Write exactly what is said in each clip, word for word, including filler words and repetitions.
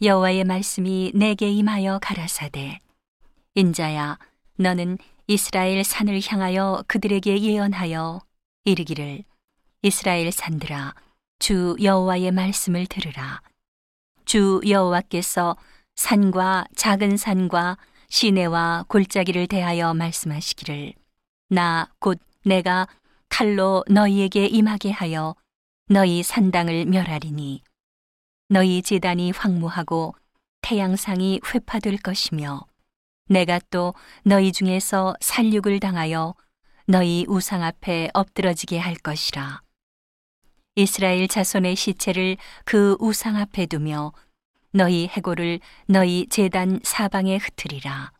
여호와의 말씀이 내게 임하여 가라사대 인자야 너는 이스라엘 산을 향하여 그들에게 예언하여 이르기를 이스라엘 산들아 주 여호와의 말씀을 들으라. 주 여호와께서 산과 작은 산과 시내와 골짜기를 대하여 말씀하시기를 나 곧 내가 칼로 너희에게 임하게 하여 너희 산당을 멸하리니 너희 제단이 황무하고 태양상이 회파될 것이며 내가 또 너희 중에서 살육을 당하여 너희 우상 앞에 엎드러지게 할 것이라. 이스라엘 자손의 시체를 그 우상 앞에 두며 너희 해골을 너희 제단 사방에 흩으리라.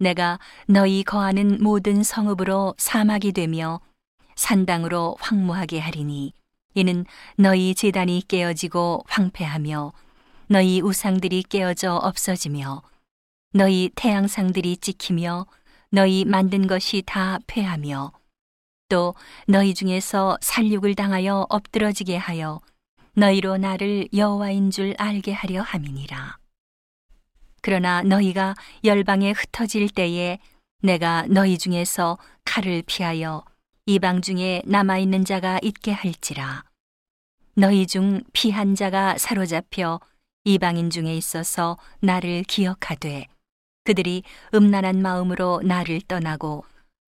내가 너희 거하는 모든 성읍으로 사막이 되며 산당으로 황무하게 하리니 이는 너희 제단이 깨어지고 황폐하며 너희 우상들이 깨어져 없어지며 너희 태양상들이 찍히며 너희 만든 것이 다 폐하며 또 너희 중에서 살육을 당하여 엎드러지게 하여 너희로 나를 여호와인 줄 알게 하려 함이니라. 그러나 너희가 열방에 흩어질 때에 내가 너희 중에서 칼을 피하여 이방 중에 남아있는 자가 있게 할지라. 너희 중 피한 자가 사로잡혀 이방인 중에 있어서 나를 기억하되 그들이 음란한 마음으로 나를 떠나고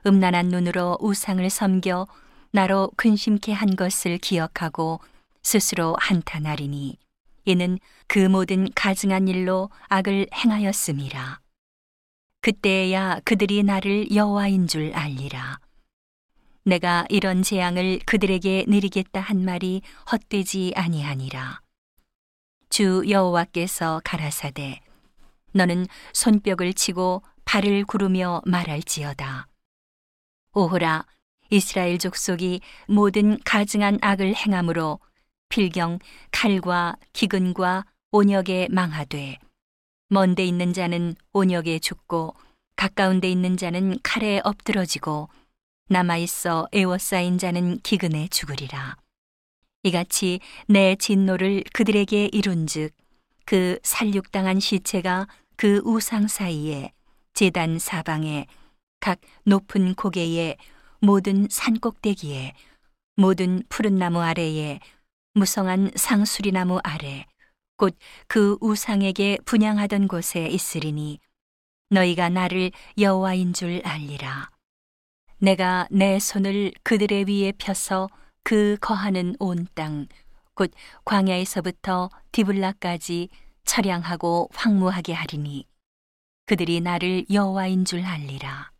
음란한 눈으로 우상을 섬겨 나로 근심케 한 것을 기억하고 스스로 한탄하리니 이는 그 모든 가증한 일로 악을 행하였음이라. 그때야 그들이 나를 여호와인 줄 알리라. 내가 이런 재앙을 그들에게 내리겠다 한 말이 헛되지 아니하니라. 주 여호와께서 가라사대 너는 손뼉을 치고 발을 구르며 말할지어다. 오호라 이스라엘 족속이 모든 가증한 악을 행함으로 필경 칼과 기근과 온역에 망하되 먼데 있는 자는 온역에 죽고 가까운 데 있는 자는 칼에 엎드러지고 남아있어 애워싸인 자는 기근에 죽으리라. 이같이 내 진노를 그들에게 이룬 즉 그 살육당한 시체가 그 우상 사이에 제단 사방에 각 높은 고개에 모든 산꼭대기에 모든 푸른 나무 아래에 무성한 상수리나무 아래 곧 그 우상에게 분향하던 곳에 있으리니 너희가 나를 여호와인 줄 알리라. 내가 내 손을 그들의 위에 펴서 그 거하는 온 땅 곧 광야에서부터 디블라까지 처량하고 황무하게 하리니 그들이 나를 여호와인 줄 알리라.